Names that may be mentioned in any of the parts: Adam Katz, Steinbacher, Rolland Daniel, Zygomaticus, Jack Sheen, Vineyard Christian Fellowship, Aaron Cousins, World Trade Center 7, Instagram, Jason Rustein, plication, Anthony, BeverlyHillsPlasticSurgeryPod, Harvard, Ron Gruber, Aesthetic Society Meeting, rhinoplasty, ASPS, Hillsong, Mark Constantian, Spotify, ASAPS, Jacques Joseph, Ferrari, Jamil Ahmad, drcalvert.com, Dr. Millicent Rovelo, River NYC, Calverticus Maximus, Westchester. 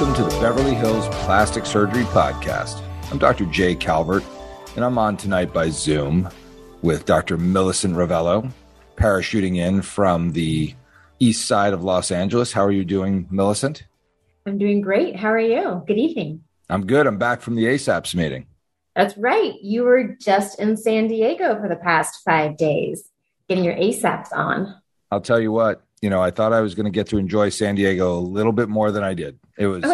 Welcome to the Beverly Hills Plastic Surgery Podcast. I'm Dr. Jay Calvert, and I'm on tonight by Zoom with Dr. Millicent Rovelo, parachuting in from the east side of Los Angeles. How are you doing, Millicent? I'm doing great. How are you? Good evening. I'm good. I'm back from the ASAPS meeting. That's right. You were just in San Diego for the past 5 days, getting your ASAPs on. I'll tell you what, I thought I was going to get to enjoy San Diego a little bit more than I did. It was,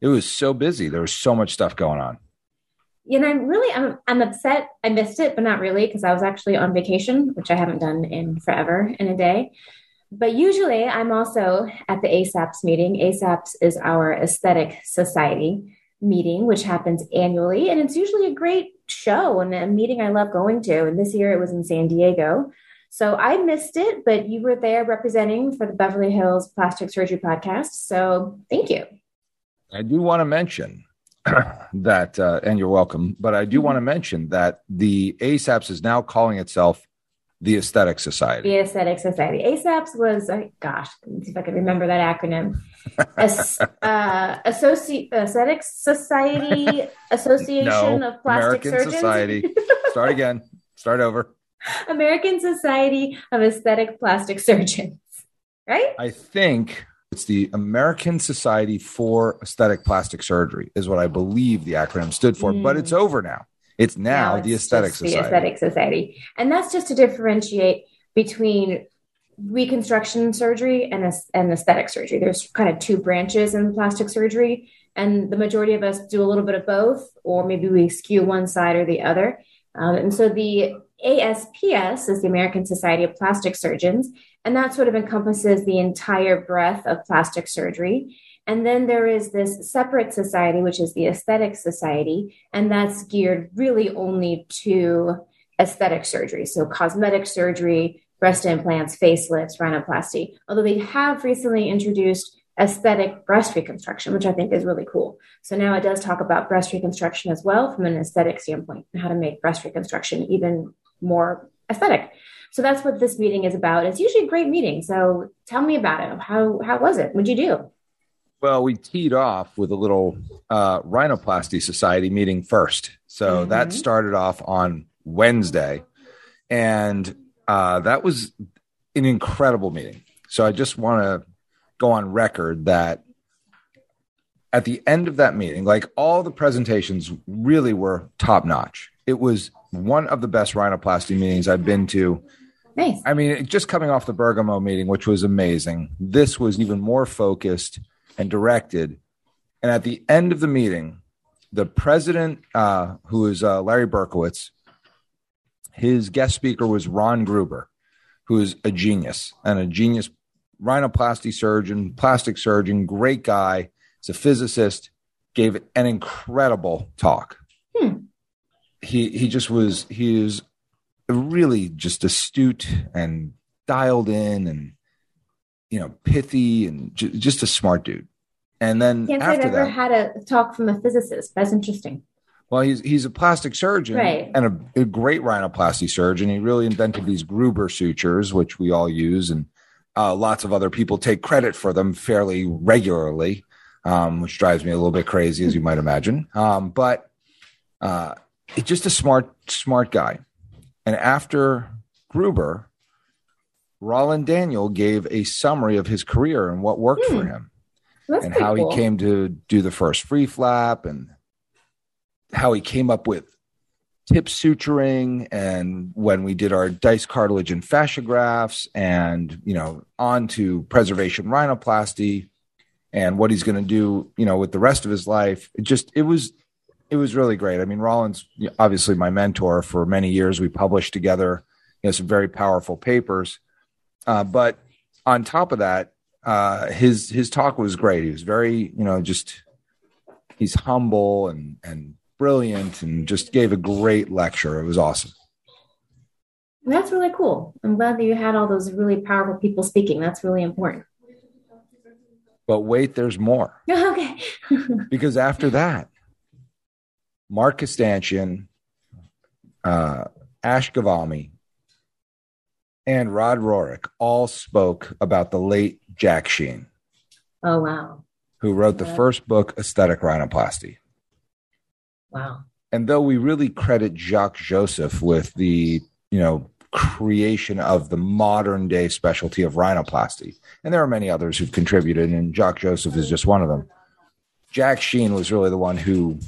it was so busy. There was so much stuff going on. I'm upset. I missed it, but not really, because I was actually on vacation, which I haven't done in forever and a day. But usually I'm also at the ASAPS meeting. ASAPS is our Aesthetic Society Meeting, which happens annually. And it's usually a great show and a meeting I love going to. And this year it was in San Diego. So I missed it, but you were there representing for the Beverly Hills Plastic Surgery Podcast. So thank you. I do want to mention that, and you're welcome, but I do want to mention that the ASAPS is now calling itself the Aesthetic Society. The Aesthetic Society. ASAPS was, let me see if I can remember that acronym. Aesthetic Society Association of Plastic American Surgeons. Society. American Society of Aesthetic Plastic Surgeons, right? I think it's the American Society for Aesthetic Plastic Surgery is what I believe the acronym stood for, but it's over now. It's now the Aesthetic Society. The Aesthetic Society. And that's just to differentiate between reconstruction surgery and aesthetic surgery. There's kind of two branches in plastic surgery, and the majority of us do a little bit of both, or maybe we skew one side or the other. And so the ASPS is the American Society of Plastic Surgeons, and that sort of encompasses the entire breadth of plastic surgery. And then there is this separate society, which is the Aesthetic Society, and that's geared really only to aesthetic surgery. So cosmetic surgery, breast implants, facelifts, rhinoplasty, although they have recently introduced aesthetic breast reconstruction, which I think is really cool. So now it does talk about breast reconstruction as well from an aesthetic standpoint, and how to make breast reconstruction even more aesthetic. So that's what this meeting is about. It's usually a great meeting. So tell me about it. How was it? What'd you do? Well, we teed off with a little rhinoplasty society meeting first. So that started off on Wednesday, and that was an incredible meeting. So I just want to go on record that at the end of that meeting, like, all the presentations really were top notch. It was one of the best rhinoplasty meetings I've been to. Nice. I mean, just coming off the Bergamo meeting, which was amazing. This was even more focused and directed. And at the end of the meeting, the president, who is Larry Berkowitz, his guest speaker was Ron Gruber, who is a genius, and a genius rhinoplasty surgeon, plastic surgeon, great guy. He's a physicist, gave an incredible talk. He was really just astute and dialed in, and pithy, and just a smart dude. And then I've never had a talk from a physicist. That's interesting. Well, he's a plastic surgeon, right, and a great rhinoplasty surgeon. He really invented these Gruber sutures, which we all use, and lots of other people take credit for them fairly regularly, which drives me a little bit crazy, as you might imagine. But he's just a smart guy. And after Gruber, Rolland Daniel gave a summary of his career and what worked for him, that's and how cool. He came to do the first free flap, and how he came up with tip suturing, and when we did our dice cartilage and fascia grafts, and, on to preservation rhinoplasty, and what he's going to do, with the rest of his life. It was really great. I mean, Rolland's obviously my mentor for many years. We published together, some very powerful papers. But on top of that, his talk was great. He was very, he's humble and brilliant, and just gave a great lecture. It was awesome. That's really cool. I'm glad that you had all those really powerful people speaking. That's really important. But wait, there's more. Okay. Because after that, Mark Constantian, Ash Gavami, and Rod Rohrich all spoke about the late Jack Sheen. Oh, wow. who wrote the first book, Aesthetic Rhinoplasty. Wow. And though we really credit Jacques Joseph with the, you know, creation of the modern day specialty of rhinoplasty, and there are many others who've contributed, and Jacques Joseph is just one of them, Jack Sheen was really the one who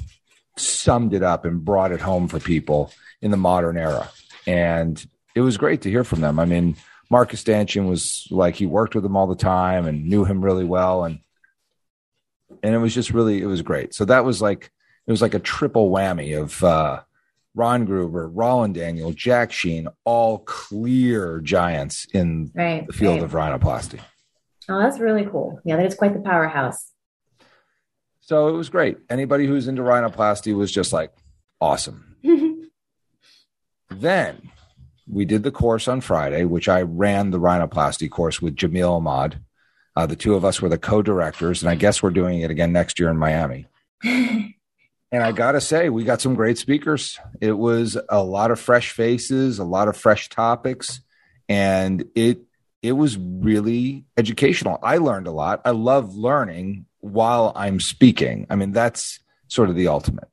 summed it up and brought it home for people in the modern era. And it was great to hear from them. I mean, Mark Constantian was like, he worked with him all the time and knew him really well. And it was just really, it was great. So that was like, it was like a triple whammy of Ron Gruber, Rolland Daniel, Jack Sheen, all clear giants in the field of rhinoplasty. Oh, that's really cool. Yeah, that is quite the powerhouse. So it was great. Anybody who's into rhinoplasty was just like, awesome. Then we did the course on Friday, which I ran the rhinoplasty course with Jamil Ahmad. The two of us were the co-directors, and I guess we're doing it again next year in Miami. And I got to say, we got some great speakers. It was a lot of fresh faces, a lot of fresh topics, and it was really educational. I learned a lot. I love learning while I'm speaking. I mean, that's sort of the ultimate.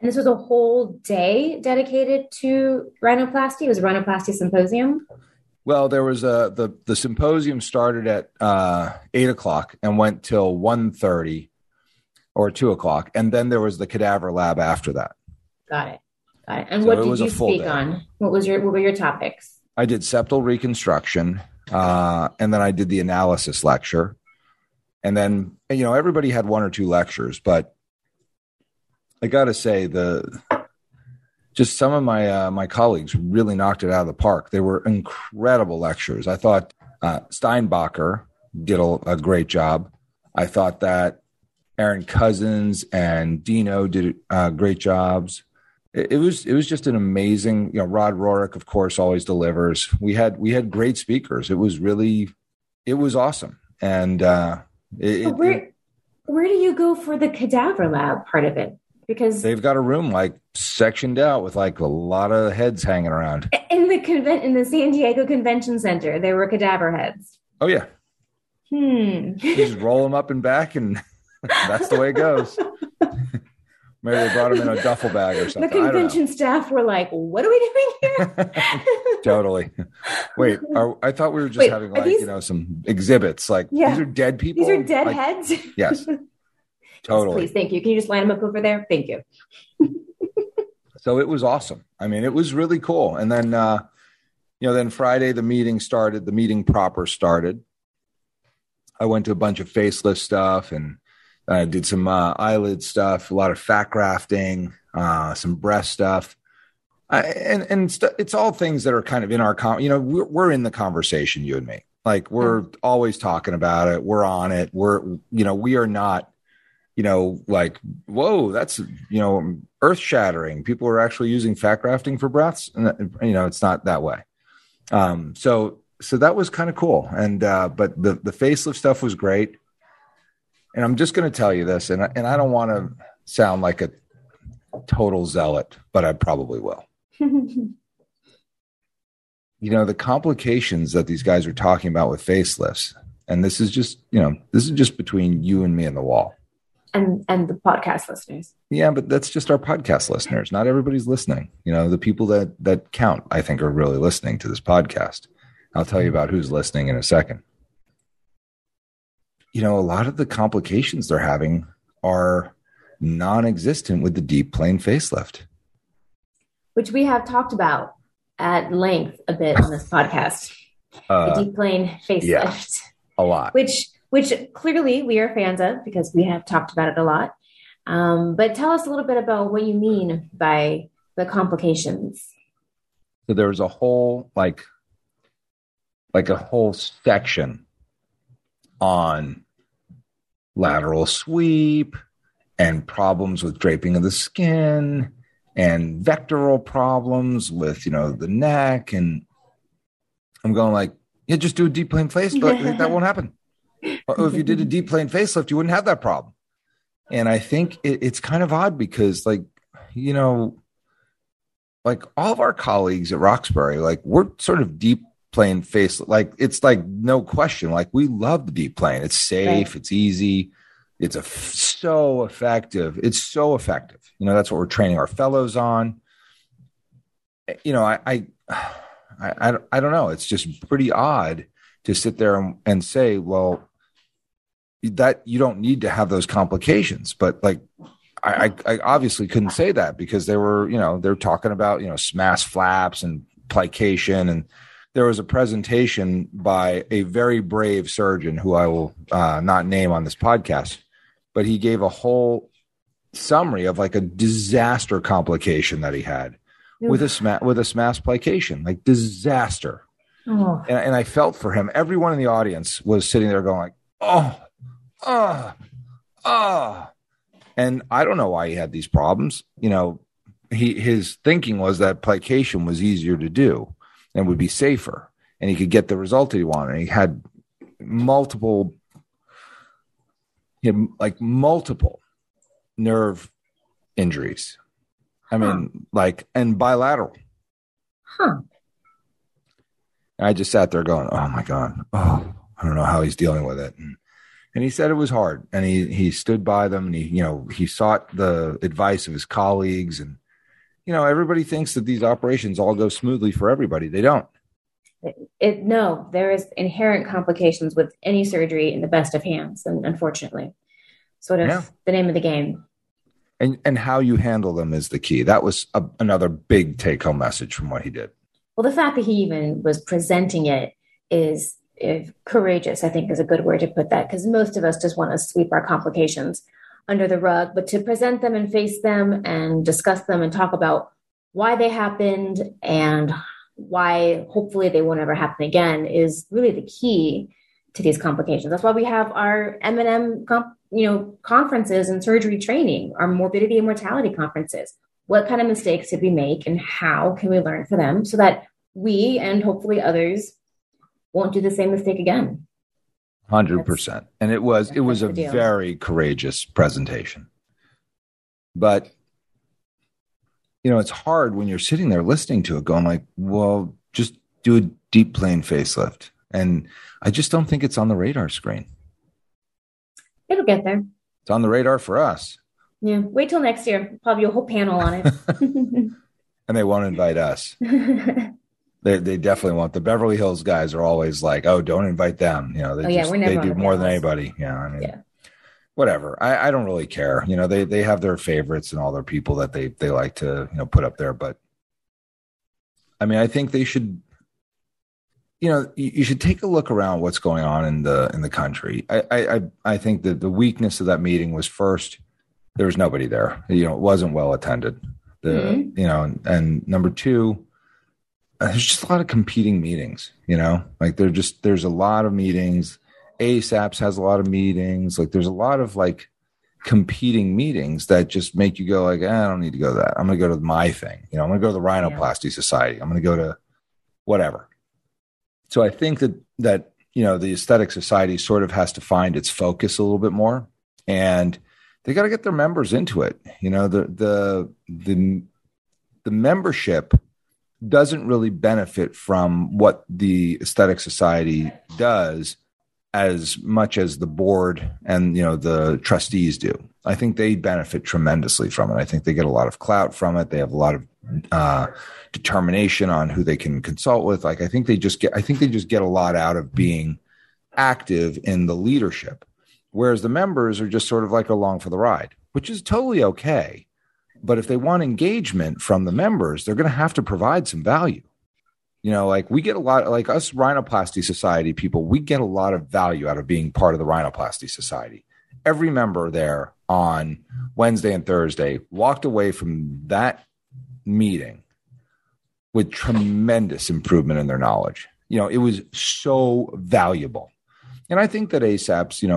And this was a whole day dedicated to rhinoplasty. It was a rhinoplasty symposium. Well, there was the symposium started at 8 o'clock and went till 1:30 or 2 o'clock. And then there was the cadaver lab after that. Got it. And so what did you speak on? What were your topics? I did septal reconstruction. And then I did the analysis lecture. And then, you know, everybody had one or two lectures, but I got to say just some of my my colleagues really knocked it out of the park. They were incredible lectures. I thought Steinbacher did a great job. I thought that Aaron Cousins and Dino did great jobs. It was just an amazing, you know, Rod Rohrich, of course, always delivers. We had great speakers. It was awesome. And where do you go for the cadaver lab part of it? Because they've got a room like sectioned out with like a lot of heads hanging around in the San Diego Convention Center. There were cadaver heads. Oh yeah. You just roll them up and back, and that's the way it goes. Maybe they brought them in a duffel bag or something. The convention staff were like, "What are we doing here?" Totally. Wait, I thought we were just having like these, you know, some exhibits. Like these are dead people. These are dead heads. Yes. Totally. Yes, please, thank you. Can you just line them up over there? Thank you. So it was awesome. I mean, it was really cool. And then, then Friday, the meeting proper started. I went to a bunch of facelift stuff and I did some eyelid stuff, a lot of fat grafting, some breast stuff. It's all things that are kind of in our, we're in the conversation, you and me. Like we're always talking about it. We're on it. We are not, like, whoa, that's, earth shattering. People are actually using fat grafting for breaths. And, it's not that way. So that was kind of cool. And, but the facelift stuff was great. And I'm just going to tell you this, and I don't want to sound like a total zealot, but I probably will. The complications that these guys are talking about with facelifts, and this is just, this is just between you and me and the wall. And the podcast listeners. Yeah, but that's just our podcast listeners. Not everybody's listening. The people that count, I think, are really listening to this podcast. I'll tell you about who's listening in a second. A lot of the complications they're having are non-existent with the deep plane facelift. Which we have talked about at length a bit on this podcast. The deep plane facelift. Yeah, a lot. Which clearly we are fans of because we have talked about it a lot. But tell us a little bit about what you mean by the complications. So there was a whole, like a whole section on lateral sweep and problems with draping of the skin and vectoral problems with, the neck. And I'm going just do a deep plane face, but that won't happen. Or if you did a deep plane facelift, you wouldn't have that problem. And I think it's kind of odd because all of our colleagues at Roxbury, we're sort of deep plane facelift. It's no question. We love the deep plane. It's safe. Right. It's easy. It's so effective. It's so effective. You know, that's what we're training our fellows on. You know, I don't know. It's just pretty odd to sit there and say, well, that you don't need to have those complications. But like, I obviously couldn't say that because they were, you know, they're talking about, you know, smash flaps and plication. And there was a presentation by a very brave surgeon who I will not name on this podcast, but he gave a whole summary of like a disaster complication that he had with a smash plication, like disaster. Oh. And I felt for him. Everyone in the audience was sitting there going like, oh. And I don't know why he had these problems. You know, his thinking was that plication was easier to do and would be safer, and he could get the result that he wanted. And he had multiple nerve injuries. I mean, and bilateral. Huh. And I just sat there going, oh my God. Oh, I don't know how he's dealing with it. And he said it was hard, and he stood by them, and he sought the advice of his colleagues. And, you know, everybody thinks that these operations all go smoothly for everybody. They don't. No, there is inherent complications with any surgery in the best of hands. And unfortunately, sort of the name of the game. And how you handle them is the key. That was another big take home message from what he did. Well, the fact that he even was presenting it is courageous, I think, is a good word to put that, because most of us just want to sweep our complications under the rug, but to present them and face them and discuss them and talk about why they happened and why hopefully they won't ever happen again is really the key to these complications. That's why we have our M&M conferences and surgery training, our morbidity and mortality conferences. What kind of mistakes did we make and how can we learn from them so that we and hopefully others won't do the same mistake again. 100%. And it was a very courageous presentation, but you know, it's hard when you're sitting there listening to it going like, well, just do a deep plane facelift. And I just don't think it's on the radar screen. It'll get there. It's on the radar for us. Yeah. Wait till next year. Probably a whole panel on it. And they won't invite us. They definitely won't. The Beverly Hills guys are always like, "Oh, don't invite them." You know, they do more than anybody. Yeah, I mean, whatever. I don't really care. You know, they have their favorites and all their people that they like to put up there. But I mean, I think they should. You know, you should take a look around what's going on in the country. I think that the weakness of that meeting was, first, there was nobody there. You know, it wasn't well attended. And number two, there's just a lot of competing meetings, like there's a lot of meetings. ASAPS has a lot of meetings. Like there's a lot of like competing meetings that just make you go like, I don't need to go to that. I'm going to go to my thing. I'm going to go to the Rhinoplasty Society. I'm going to go to whatever. So I think that the Aesthetic Society sort of has to find its focus a little bit more, and they got to get their members into it. You know, the membership doesn't really benefit from what the Aesthetic Society does as much as the board and, the trustees do. I think they benefit tremendously from it. I think they get a lot of clout from it. They have a lot of determination on who they can consult with. Like, I think they just get a lot out of being active in the leadership, whereas the members are just sort of like along for the ride, which is totally okay. But if they want engagement from the members, they're going to have to provide some value. Like we get a lot, like us Rhinoplasty Society people, we get a lot of value out of being part of the Rhinoplasty Society. Every member there on Wednesday and Thursday walked away from that meeting with tremendous improvement in their knowledge. It was so valuable. And I think that ASAPS,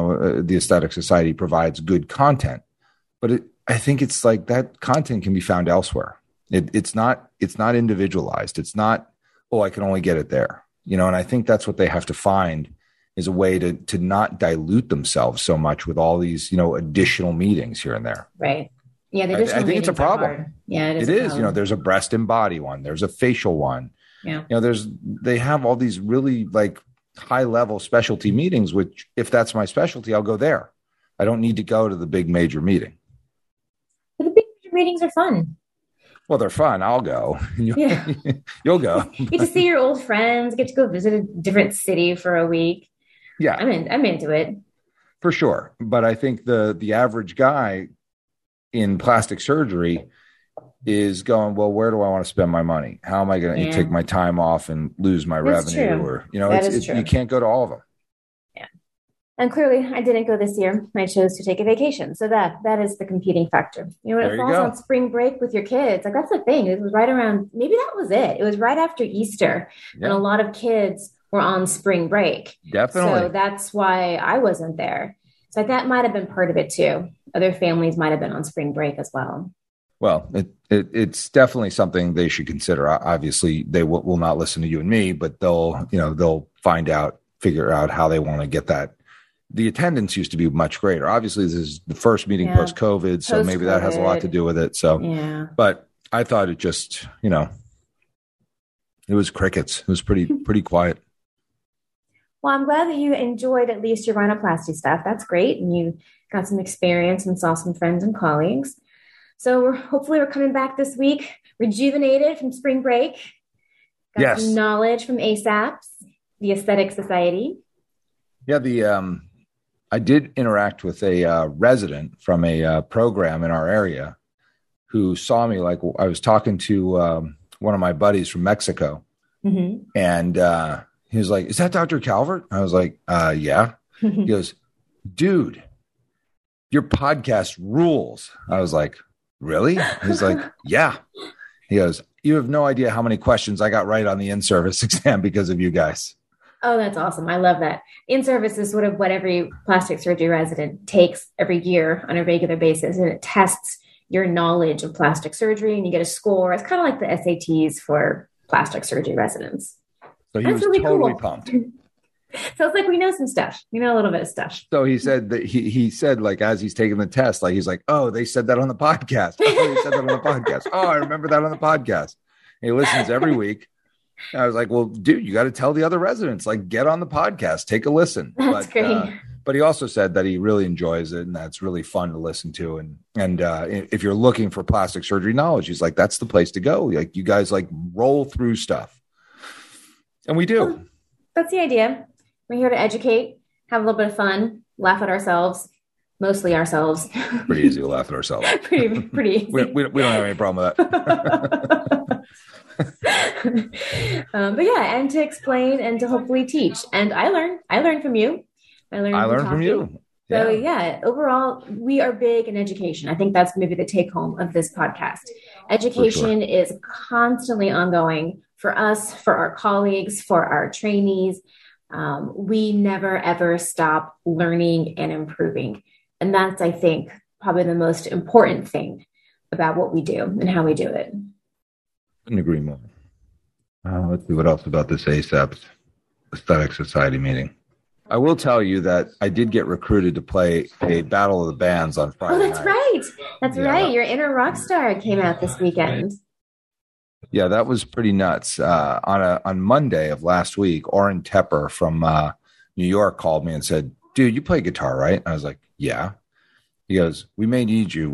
the Aesthetic Society, provides good content, but I think it's like that content can be found elsewhere. It's not individualized. It's not, I can only get it there. And I think that's what they have to find is a way to not dilute themselves so much with all these, additional meetings here and there. Right. Yeah. I think it's a problem. Yeah, it is. There's a breast and body one. There's a facial one. Yeah. They have all these really like high level specialty meetings, which if that's my specialty, I'll go there. I don't need to go to the big major meeting. But the big major meetings are fun. Well, they're fun. I'll go. Yeah. You'll go. You get to see your old friends, get to go visit a different city for a week. Yeah. I'm into it. For sure. But I think the average guy in plastic surgery is going, well, where do I want to spend my money? How am I going to take my time off and lose my revenue? True. Or, you can't go to all of them. Yeah. And clearly I didn't go this year. I chose to take a vacation. So that is the competing factor. You know, when it falls on spring break with your kids, like that's the thing. It was right around, maybe that was it. It was right after Easter and a lot of kids were on spring break. Definitely. So that's why I wasn't there. So that might've been part of it too. Other families might've been on spring break as well. Well, it's definitely something they should consider. Obviously, they will not listen to you and me, but they'll figure out how they want to get that. The attendance used to be much greater. Obviously, this is the first meeting post-COVID, so maybe that has a lot to do with it. So, but I thought it just, it was crickets. It was pretty quiet. Well, I'm glad that you enjoyed at least your rhinoplasty stuff. That's great, and you got some experience and saw some friends and colleagues. So hopefully we're coming back this week, rejuvenated from spring break. Got some knowledge from ASAPS, the Aesthetic Society. Yeah, I did interact with a resident from a program in our area who saw me. Like I was talking to one of my buddies from Mexico, and he was like, "Is that Dr. Calvert?" I was like, "Yeah." He goes, "Dude, your podcast rules." I was like, "Really?" He's like, "Yeah." He goes, "You have no idea how many questions I got right on the in-service exam because of you guys." Oh, that's awesome. I love that. In-service is sort of what every plastic surgery resident takes every year on a regular basis. And it tests your knowledge of plastic surgery and you get a score. It's kind of like the SATs for plastic surgery residents. So he was really totally pumped. So it's like, we know some stuff, a little bit of stuff. So he said that he said, like, as he's taking the test, like, he's like, "Oh, they said that on the podcast. Oh, they said that on the podcast. Oh, I remember that on the podcast." And he listens every week. And I was like, "Well, dude, you got to tell the other residents, like, get on the podcast, take a listen." That's great. But he also said that he really enjoys it and that's really fun to listen to. And if you're looking for plastic surgery knowledge, he's like, "That's the place to go. Like, you guys like roll through stuff." And we do. Well, that's the idea. We're here to educate, have a little bit of fun, laugh at ourselves, mostly ourselves. Pretty easy to laugh at ourselves. pretty easy. We don't have any problem with that. But yeah, and to explain and to hopefully teach. And I learn from you. I learn from you. Yeah. So yeah, overall, we are big in education. I think that's maybe the take home of this podcast. Education is constantly ongoing for us, for our colleagues, for our trainees. We never, ever stop learning and improving. And that's, I think, probably the most important thing about what we do and how we do it. Couldn't agree more. Let's see what else about this ASAPS Aesthetic Society meeting. I will tell you that I did get recruited to play a Battle of the Bands on Friday night. That's right. Your inner rock star came out this weekend. Yeah, that was pretty nuts. On Monday of last week, Oren Tepper from New York called me and said, "Dude, you play guitar, right?" I was like, "Yeah." He goes, "We may need you.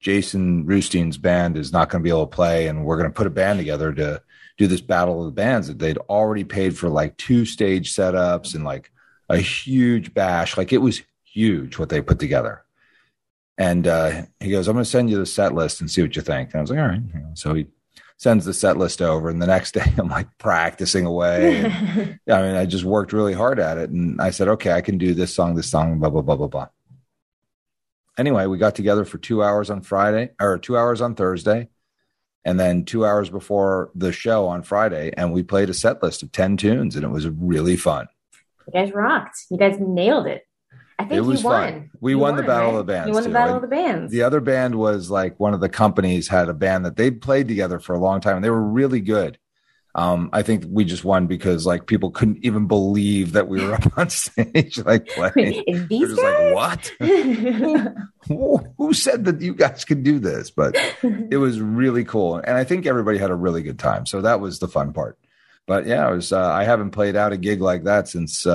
Jason Rustein's band is not going to be able to play, and we're going to put a band together to do this Battle of the Bands." That they'd already paid for like 2 stage setups and like a huge bash. Like, it was huge what they put together. And he goes, "I'm going to send you the set list and see what you think." And I was like, "All right." So he sends the set list over. And the next day I'm like practicing away. And, I just worked really hard at it. And I said, "Okay, I can do this song, blah, blah, blah, blah, blah." Anyway, we got together for 2 hours on Friday or 2 hours on Thursday. And then 2 hours before the show on Friday. And we played a set list of 10 tunes and it was really fun. You guys rocked. You guys nailed it. I think it was fun. We won the Battle of the Bands. You won the Battle of the Bands. The other band was like one of the companies had a band that they played together for a long time, and they were really good. I think we just won because like people couldn't even believe that we were up on stage like playing. They're just like, "What? Who said that you guys could do this?" But it was really cool, and I think everybody had a really good time. So that was the fun part. But yeah, it was. I haven't played out a gig like that since in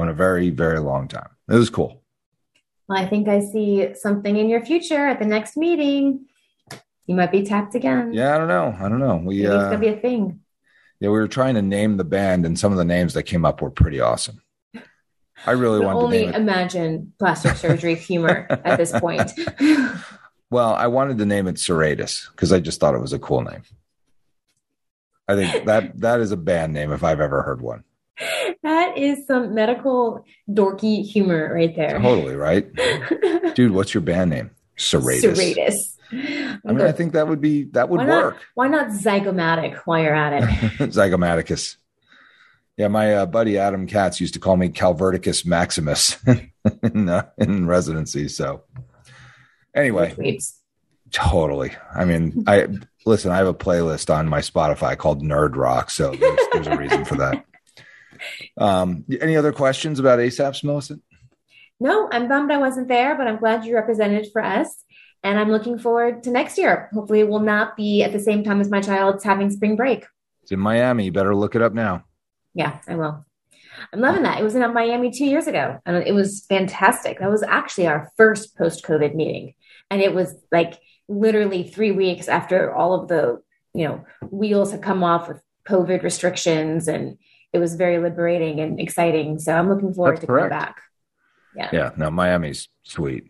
a very, very long time. It was cool. well, I think I see something in your future at the next meeting. You might be tapped again. Yeah, I don't know. Maybe it's going to be a thing. Yeah, we were trying to name the band, and some of the names that came up were pretty awesome. I really wanted to name it. Only imagine plastic surgery humor at this point. Well, I wanted to name it Serratus because I just thought it was a cool name. I think that is a band name if I've ever heard one. That is some medical dorky humor right there. Totally, right? Dude, what's your band name? Serratus. I mean, I think that would work. Why not zygomatic while you're at it? Zygomaticus. Yeah, my buddy Adam Katz used to call me Calverticus Maximus in residency. So anyway, totally. I mean, I have a playlist on my Spotify called Nerd Rock. So there's a reason for that. Any other questions about ASAPS, Millicent? No, I'm bummed I wasn't there, but I'm glad you represented for us. And I'm looking forward to next year. Hopefully it will not be at the same time as my child's having spring break. It's in Miami. You better look it up now. Yeah, I will. I'm loving that. It was in Miami 2 years ago, and it was fantastic. That was actually our first post-COVID meeting. And it was like literally 3 weeks after all of the, wheels had come off with COVID restrictions, and it was very liberating and exciting. So I'm looking forward to coming back. Yeah. Yeah. No, Miami's sweet.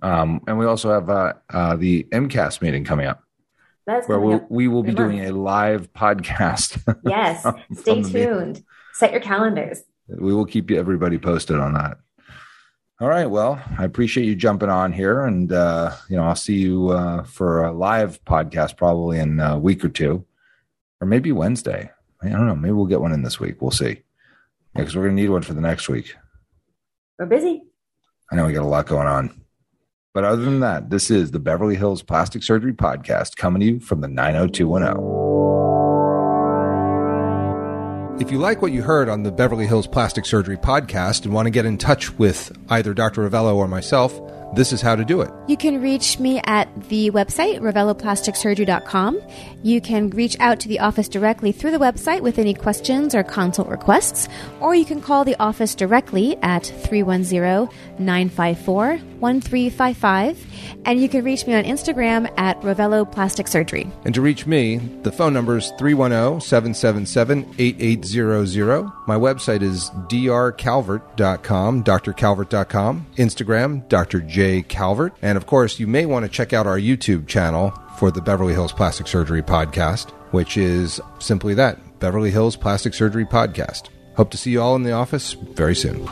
And we also have the MCAS meeting coming up. That's where we will be doing a live podcast. Yes. Stay tuned. Set your calendars. We will keep everybody posted on that. All right. Well, I appreciate you jumping on here, and, I'll see you for a live podcast probably in a week or two, or maybe Wednesday. I don't know. Maybe we'll get one in this week. We'll see. Yeah, 'cause we're going to need one for the next week. We're busy. I know we got a lot going on. But other than that, this is the Beverly Hills Plastic Surgery Podcast coming to you from the 90210. If you like what you heard on the Beverly Hills Plastic Surgery Podcast and want to get in touch with either Dr. Rovelo or myself, this is how to do it. You can reach me at the website, roveloplasticsurgery.com. You can reach out to the office directly through the website with any questions or consult requests, or you can call the office directly at 310-954-1355. And you can reach me on Instagram at roveloplasticsurgery. And to reach me, the phone number is 310-777-8800. My website is drcalvert.com, drcalvert.com. Instagram, Dr. Jay Calvert. And of course, you may want to check out our YouTube channel for the Beverly Hills Plastic Surgery Podcast, which is simply that, Beverly Hills Plastic Surgery Podcast. Hope to see you all in the office very soon.